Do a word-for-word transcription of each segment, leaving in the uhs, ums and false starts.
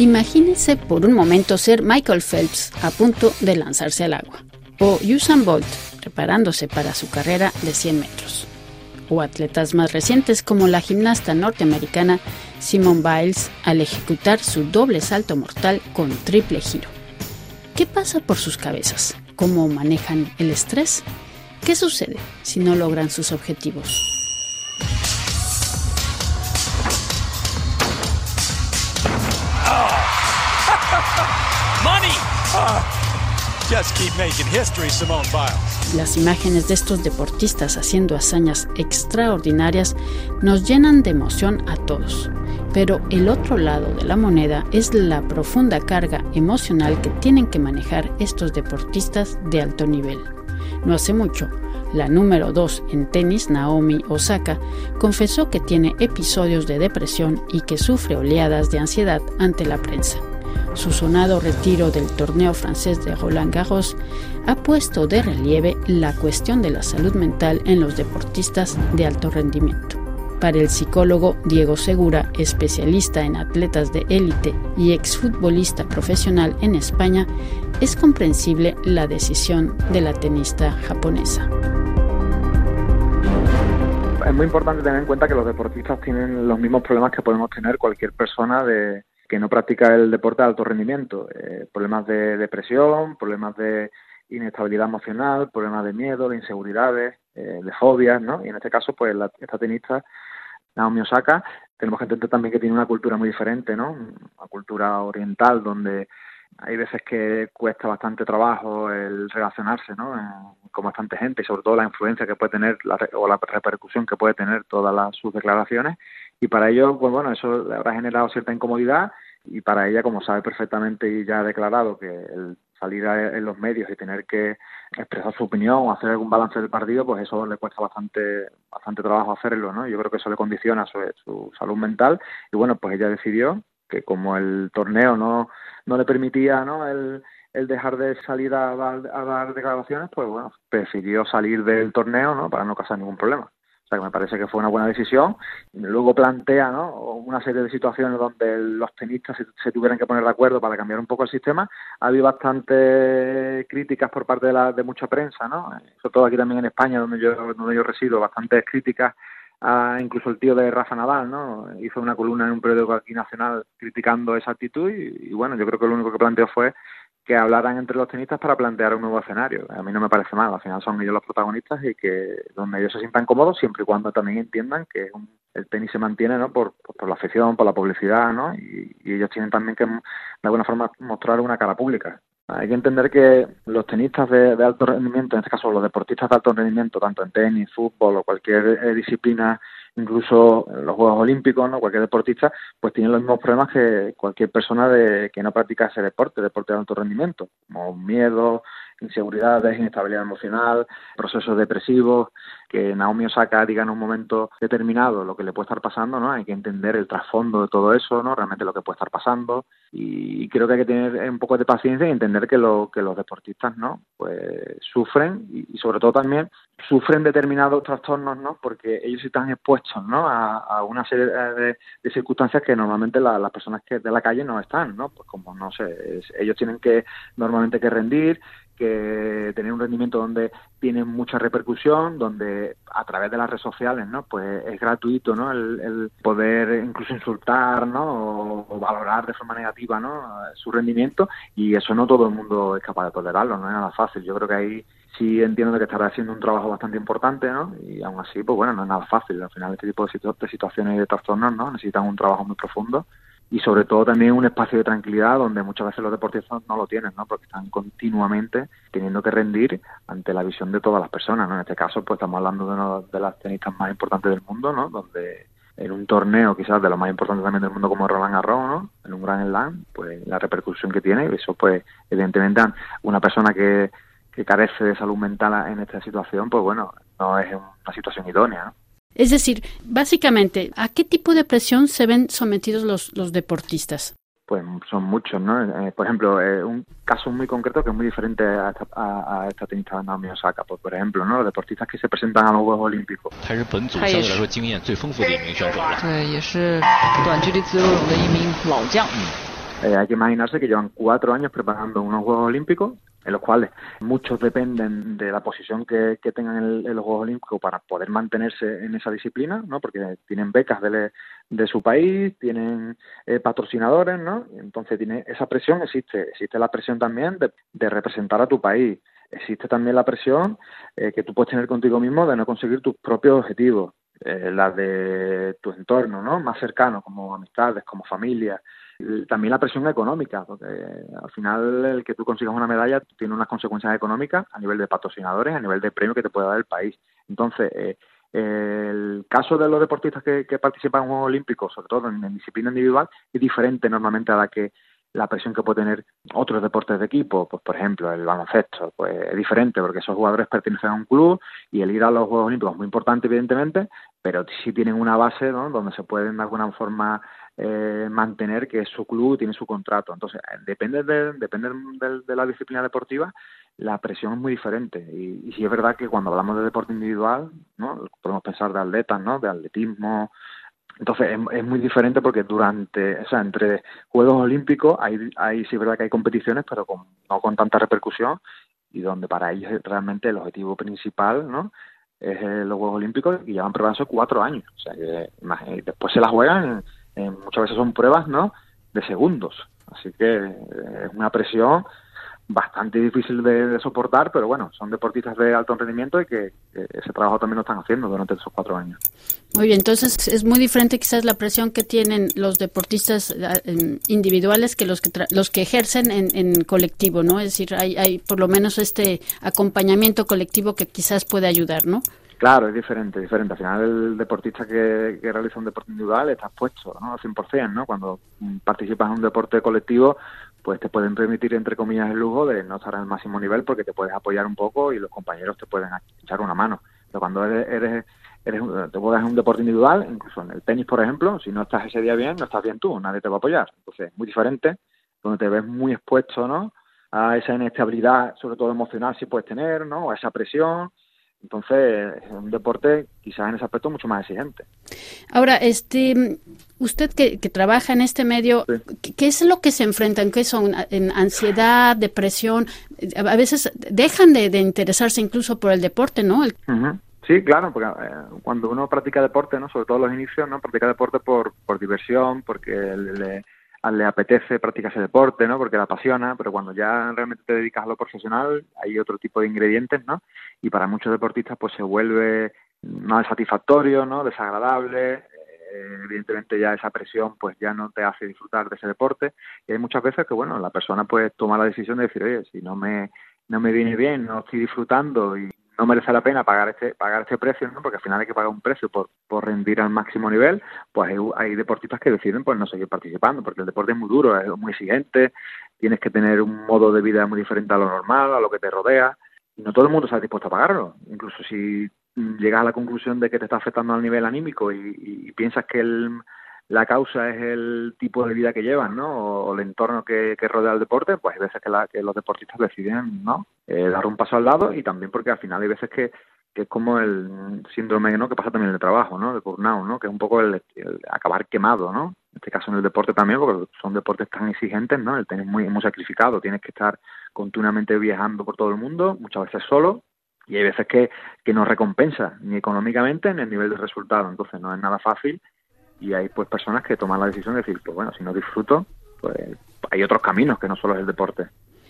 Imagínense por un momento ser Michael Phelps a punto de lanzarse al agua, o Usain Bolt preparándose para su carrera de cien metros, o atletas más recientes como la gimnasta norteamericana Simone Biles al ejecutar su doble salto mortal con triple giro. ¿Qué pasa por sus cabezas? ¿Cómo manejan el estrés? ¿Qué sucede si no logran sus objetivos? Las imágenes de estos deportistas haciendo hazañas extraordinarias nos llenan de emoción a todos, pero el otro lado de la moneda es la profunda carga emocional que tienen que manejar estos deportistas de alto nivel. No hace mucho, la número dos en tenis, Naomi Osaka, confesó que tiene episodios de depresión y que sufre oleadas de ansiedad ante la prensa. Su sonado retiro del torneo francés de Roland Garros ha puesto de relieve la cuestión de la salud mental en los deportistas de alto rendimiento. Para el psicólogo Diego Segura, especialista en atletas de élite y exfutbolista profesional en España, es comprensible la decisión de la tenista japonesa. Es muy importante tener en cuenta que los deportistas tienen los mismos problemas que podemos tener cualquier persona de... que no practica el deporte de alto rendimiento, eh, problemas de depresión, problemas de inestabilidad emocional, problemas de miedo, de inseguridades, eh, de fobias, ¿no? Y en este caso, pues la, esta tenista, Naomi Osaka, tenemos que entender también que tiene una cultura muy diferente, ¿no? Una cultura oriental donde hay veces que cuesta bastante trabajo el relacionarse, ¿no? Con bastante gente y sobre todo la influencia que puede tener la, o la repercusión que puede tener todas las, sus declaraciones, y para ello, pues bueno, eso le habrá generado cierta incomodidad, y para ella, como sabe perfectamente y ya ha declarado que el salir a, en los medios y tener que expresar su opinión o hacer algún balance del partido, pues eso le cuesta bastante bastante trabajo hacerlo, ¿no? Yo creo que eso le condiciona su, su salud mental y bueno, pues ella decidió que como el torneo no no le permitía, ¿no?, el, el dejar de salir a dar, a dar declaraciones, pues bueno, prefirió salir del torneo, ¿no?, para no causar ningún problema. O sea, que me parece que fue una buena decisión. Luego plantea, ¿no?, una serie de situaciones donde los tenistas se, se tuvieran que poner de acuerdo para cambiar un poco el sistema. Ha habido bastantes críticas por parte de, la, de mucha prensa, ¿no? Sobre todo aquí también en España, donde yo, donde yo resido, bastantes críticas. A, incluso el tío de Rafa Nadal, ¿no?, hizo una columna en un periódico aquí nacional criticando esa actitud y, y bueno, yo creo que lo único que planteó fue que hablaran entre los tenistas para plantear un nuevo escenario. A mí no me parece mal, al final son ellos los protagonistas y que donde ellos se sientan cómodos, siempre y cuando también entiendan que un, el tenis se mantiene, ¿no?, por, por, por la afición, por la publicidad, ¿no?, y, y ellos tienen también que de alguna forma mostrar una cara pública. Hay que entender que los tenistas de, de alto rendimiento, en este caso los deportistas de alto rendimiento, tanto en tenis, fútbol o cualquier eh, disciplina, incluso los Juegos Olímpicos, ¿no?, cualquier deportista, pues tienen los mismos problemas que cualquier persona de, que no practica ese deporte, deporte de alto rendimiento, como miedo, inseguridades, inestabilidad emocional, procesos depresivos. Que Naomi Osaka diga en un momento determinado lo que le puede estar pasando, ¿no?, hay que entender el trasfondo de todo eso, ¿no?, realmente lo que puede estar pasando, y creo que hay que tener un poco de paciencia y entender que, lo, que los deportistas, ¿no?, pues sufren y, y sobre todo también sufren determinados trastornos, ¿no?, porque ellos están expuestos, ¿no?, a, a una serie de, de circunstancias que normalmente la, las personas que de la calle no están, ¿no?, pues como no sé, es, ellos tienen que normalmente que rendir, que tener un rendimiento donde tienen mucha repercusión, donde a través de las redes sociales, ¿no?, pues es gratuito, ¿no?, el, el poder incluso insultar, ¿no?, o, o valorar de forma negativa, ¿no?, su rendimiento, y eso no todo el mundo es capaz de tolerarlo, no es nada fácil. Yo creo que ahí sí entiendo que estará haciendo un trabajo bastante importante, ¿no?, y aún así, pues bueno, no es nada fácil. Al final este tipo de, situ- de situaciones y de trastornos, ¿no?, necesitan un trabajo muy profundo. Y sobre todo también un espacio de tranquilidad donde muchas veces los deportistas no lo tienen, ¿no?, porque están continuamente teniendo que rendir ante la visión de todas las personas, ¿no? En este caso, pues estamos hablando de una de las tenistas más importantes del mundo, ¿no?, donde en un torneo quizás de los más importantes también del mundo como Roland Garros, ¿no?, en un gran slam, pues la repercusión que tiene, y eso pues evidentemente una persona que, que carece de salud mental en esta situación, pues bueno, no es una situación idónea, ¿no? Es decir, básicamente, ¿a qué tipo de presión se ven sometidos los, los deportistas? Pues son muchos, ¿no? Eh, por ejemplo, eh, un caso muy concreto que es muy diferente a esta, a, a esta tenista Naomi Osaka, pues, por ejemplo, ¿no?, los deportistas que se presentan a los Juegos Olímpicos. Eh, hay que imaginarse que llevan cuatro años preparando unos Juegos Olímpicos, en los cuales muchos dependen de la posición que, que tengan en, el, en los Juegos Olímpicos para poder mantenerse en esa disciplina, ¿no? Porque tienen becas de, de su país, tienen eh, patrocinadores, ¿no? Entonces tiene esa presión, existe, existe la presión también de, de representar a tu país. Existe también la presión eh, que tú puedes tener contigo mismo de no conseguir tus propios objetivos, eh, la de tu entorno, ¿no? Más cercano, como amistades, como familia. También la presión económica, porque al final el que tú consigas una medalla tiene unas consecuencias económicas a nivel de patrocinadores, a nivel de premio que te puede dar el país. Entonces, eh, el caso de los deportistas que, que participan en Juegos Olímpicos, sobre todo en, en disciplina individual, es diferente normalmente a la que la presión que puede tener otros deportes de equipo, pues por ejemplo el baloncesto, pues es diferente porque esos jugadores pertenecen a un club y el ir a los Juegos Olímpicos es muy importante evidentemente, pero sí tienen una base, ¿no?, donde se pueden de alguna forma eh, mantener que su club tiene su contrato. Entonces depende de, depende de, de la disciplina deportiva, la presión es muy diferente y, y sí es verdad que cuando hablamos de deporte individual, ¿no?, podemos pensar de atletas, ¿no?, de atletismo. Entonces es, es muy diferente porque durante, o sea, entre Juegos Olímpicos hay, hay sí es verdad que hay competiciones, pero con, no con tanta repercusión y donde para ellos realmente el objetivo principal, ¿no?, es los Juegos Olímpicos y llevan preparando cuatro años. O sea, que, y después se la juegan, eh, muchas veces son pruebas, ¿no?, de segundos. Así que eh, es una presión bastante difícil de, de soportar, pero bueno, son deportistas de alto rendimiento y que, que ese trabajo también lo están haciendo durante esos cuatro años. Muy bien, entonces es muy diferente quizás la presión que tienen los deportistas individuales que los que tra- los que ejercen en, en colectivo, ¿no? Es decir, hay, hay por lo menos este acompañamiento colectivo que quizás puede ayudar, ¿no? Claro, es diferente, es diferente. Al final el deportista que, que realiza un deporte individual está expuesto, ¿no?, al cien por ciento, ¿no? Cuando participas en un deporte colectivo, pues te pueden permitir, entre comillas, el lujo de no estar al máximo nivel porque te puedes apoyar un poco y los compañeros te pueden echar una mano. Pero cuando eres, eres, eres te juegas en un deporte individual, incluso en el tenis, por ejemplo, si no estás ese día bien, no estás bien tú, nadie te va a apoyar. Entonces, es muy diferente, donde te ves muy expuesto, ¿no?, a esa inestabilidad, sobre todo emocional, si puedes tener, ¿no?, a esa presión. Entonces, es un deporte quizás en ese aspecto mucho más exigente. Ahora, este, usted que, que trabaja en este medio, sí. ¿Qué es lo que se enfrentan? ¿Qué son? ¿En ansiedad, depresión? A veces dejan de, de interesarse incluso por el deporte, ¿no? El... Uh-huh. Sí, claro, porque eh, cuando uno practica deporte, ¿no?, sobre todo los inicios, ¿no?, practica deporte por, por diversión, porque le, le apetece practicar ese deporte, ¿no?, porque le apasiona, pero cuando ya realmente te dedicas a lo profesional hay otro tipo de ingredientes, ¿no?, y para muchos deportistas pues se vuelve más satisfactorio, ¿no?, desagradable, eh, evidentemente ya esa presión pues ya no te hace disfrutar de ese deporte y hay muchas veces que bueno, la persona pues toma la decisión de decir, oye, si no me no me viene bien, no estoy disfrutando y no merece la pena pagar este pagar este precio, ¿no?, porque al final hay que pagar un precio por, por rendir al máximo nivel, pues hay, hay deportistas que deciden pues no seguir participando, porque el deporte es muy duro, es muy exigente, tienes que tener un modo de vida muy diferente a lo normal, a lo que te rodea. No todo el mundo está dispuesto a pagarlo. Incluso si llegas a la conclusión de que te está afectando al nivel anímico y, y, y piensas que el, la causa es el tipo de vida que llevas, ¿no?, o, o el entorno que, que rodea el deporte, pues hay veces que, la, que los deportistas deciden, ¿no?, eh, dar un paso al lado y también porque al final hay veces que, que es como el síndrome, ¿no?, que pasa también en el trabajo, ¿no?, de burnout, ¿no?, que es un poco el, el acabar quemado, ¿no?, en este caso en el deporte también, porque son deportes tan exigentes, ¿no?, el tenis muy, muy sacrificado, tienes que estar continuamente viajando por todo el mundo, muchas veces solo, y hay veces que, que no recompensa, ni económicamente ni el nivel de resultado, entonces no es nada fácil y hay pues personas que toman la decisión de decir, pues bueno, si no disfruto, pues hay otros caminos que no solo es el deporte.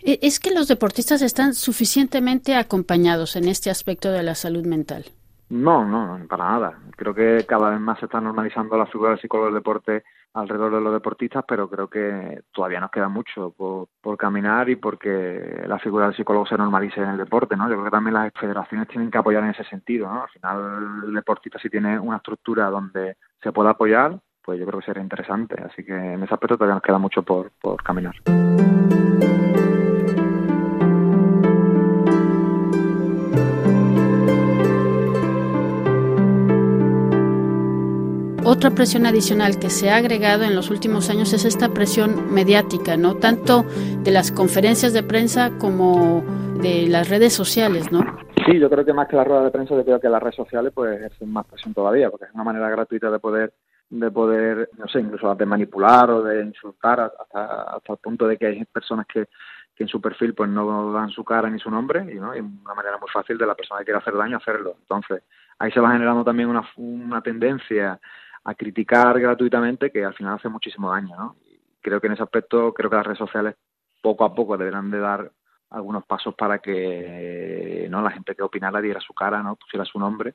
¿Es que los deportistas están suficientemente acompañados en este aspecto de la salud mental? No, no, para nada. Creo que cada vez más se está normalizando la figura del psicólogo del deporte alrededor de los deportistas, pero creo que todavía nos queda mucho por, por caminar y porque la figura del psicólogo se normalice en el deporte, ¿no? Yo creo que también las federaciones tienen que apoyar en ese sentido, ¿no? Al final el deportista si tiene una estructura donde se pueda apoyar, pues yo creo que sería interesante. Así que en ese aspecto todavía nos queda mucho por, por caminar. Otra presión adicional que se ha agregado en los últimos años es esta presión mediática, ¿no? Tanto de las conferencias de prensa como de las redes sociales, ¿no? Sí, yo creo que más que la rueda de prensa, yo creo que las redes sociales pues es más presión todavía, porque es una manera gratuita de poder de poder, no sé, incluso de manipular o de insultar hasta, hasta el punto de que hay personas que, que en su perfil pues no dan su cara ni su nombre, y ¿no? Y una manera muy fácil de la persona que quiere hacer daño hacerlo. Entonces, ahí se va generando también una, una tendencia a criticar gratuitamente que al final hace muchísimo daño, ¿no? Creo que en ese aspecto, creo que las redes sociales poco a poco deberán de dar algunos pasos para que no la gente que opinara diera su cara, no pusiera su nombre,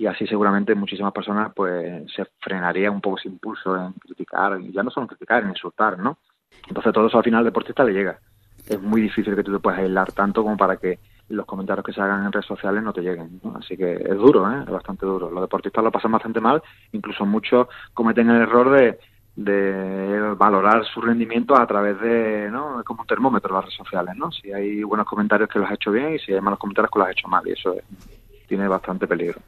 y así seguramente muchísimas personas pues se frenaría un poco ese impulso en criticar, y ya no solo en criticar, en insultar, ¿no? Entonces todo eso al final al deportista le llega. Es muy difícil que tú te puedas aislar tanto como para que los comentarios que se hagan en redes sociales no te lleguen, ¿no? Así que es duro, ¿eh? Es bastante duro. Los deportistas lo pasan bastante mal, incluso muchos cometen el error de de valorar su rendimiento a través de, ¿no? Es como un termómetro las redes sociales, ¿no? Si hay buenos comentarios que los has hecho bien y si hay malos comentarios que los has hecho mal, y eso es, tiene bastante peligro.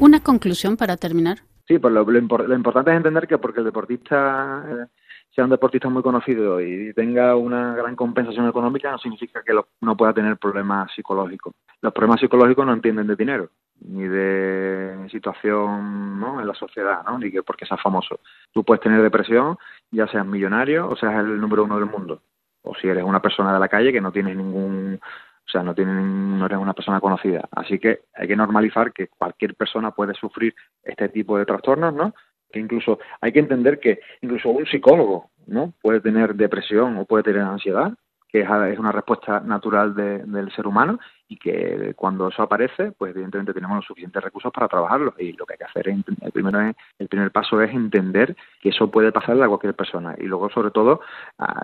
¿Una conclusión para terminar? Sí, pues lo, lo, impor- lo importante es entender que porque el deportista... Eh, sea un deportista muy conocido y tenga una gran compensación económica, no significa que lo, no pueda tener problemas psicológicos. Los problemas psicológicos no entienden de dinero, ni de situación, ¿no?, en la sociedad, ¿no?, ni que porque seas famoso. Tú puedes tener depresión, ya seas millonario o seas el número uno del mundo. O si eres una persona de la calle que no tienes ningún... O sea, no, tienen, no eres una persona conocida. Así que hay que normalizar que cualquier persona puede sufrir este tipo de trastornos, ¿no? Que incluso hay que entender que incluso un psicólogo, ¿no?, puede tener depresión o puede tener ansiedad, que es una respuesta natural de, del ser humano, y que cuando eso aparece, pues evidentemente tenemos los suficientes recursos para trabajarlo, y lo que hay que hacer es, el, primero es, el primer paso es entender que eso puede pasarle a cualquier persona, y luego sobre todo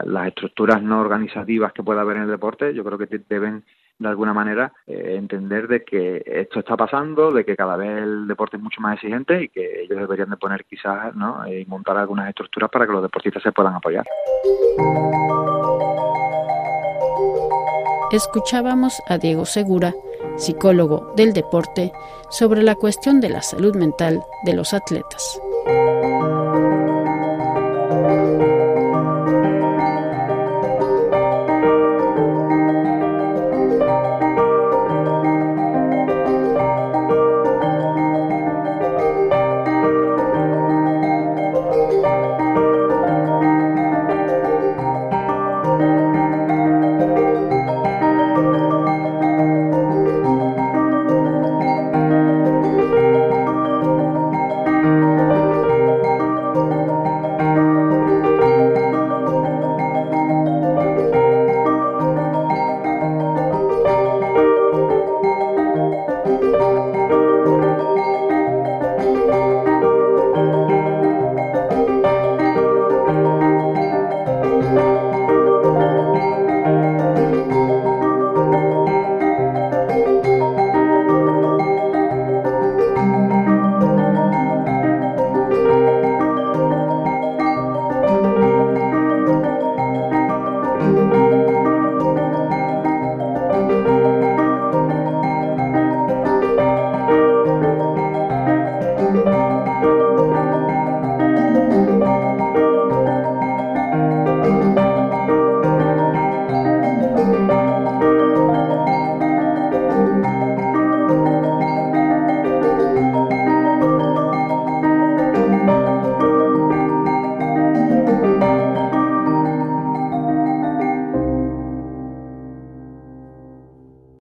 las estructuras no organizativas que pueda haber en el deporte, yo creo que deben de alguna manera eh, entender de que esto está pasando, de que cada vez el deporte es mucho más exigente y que ellos deberían de poner quizás, ¿no?, y montar algunas estructuras para que los deportistas se puedan apoyar. Escuchábamos a Diego Segura, psicólogo del deporte, sobre la cuestión de la salud mental de los atletas.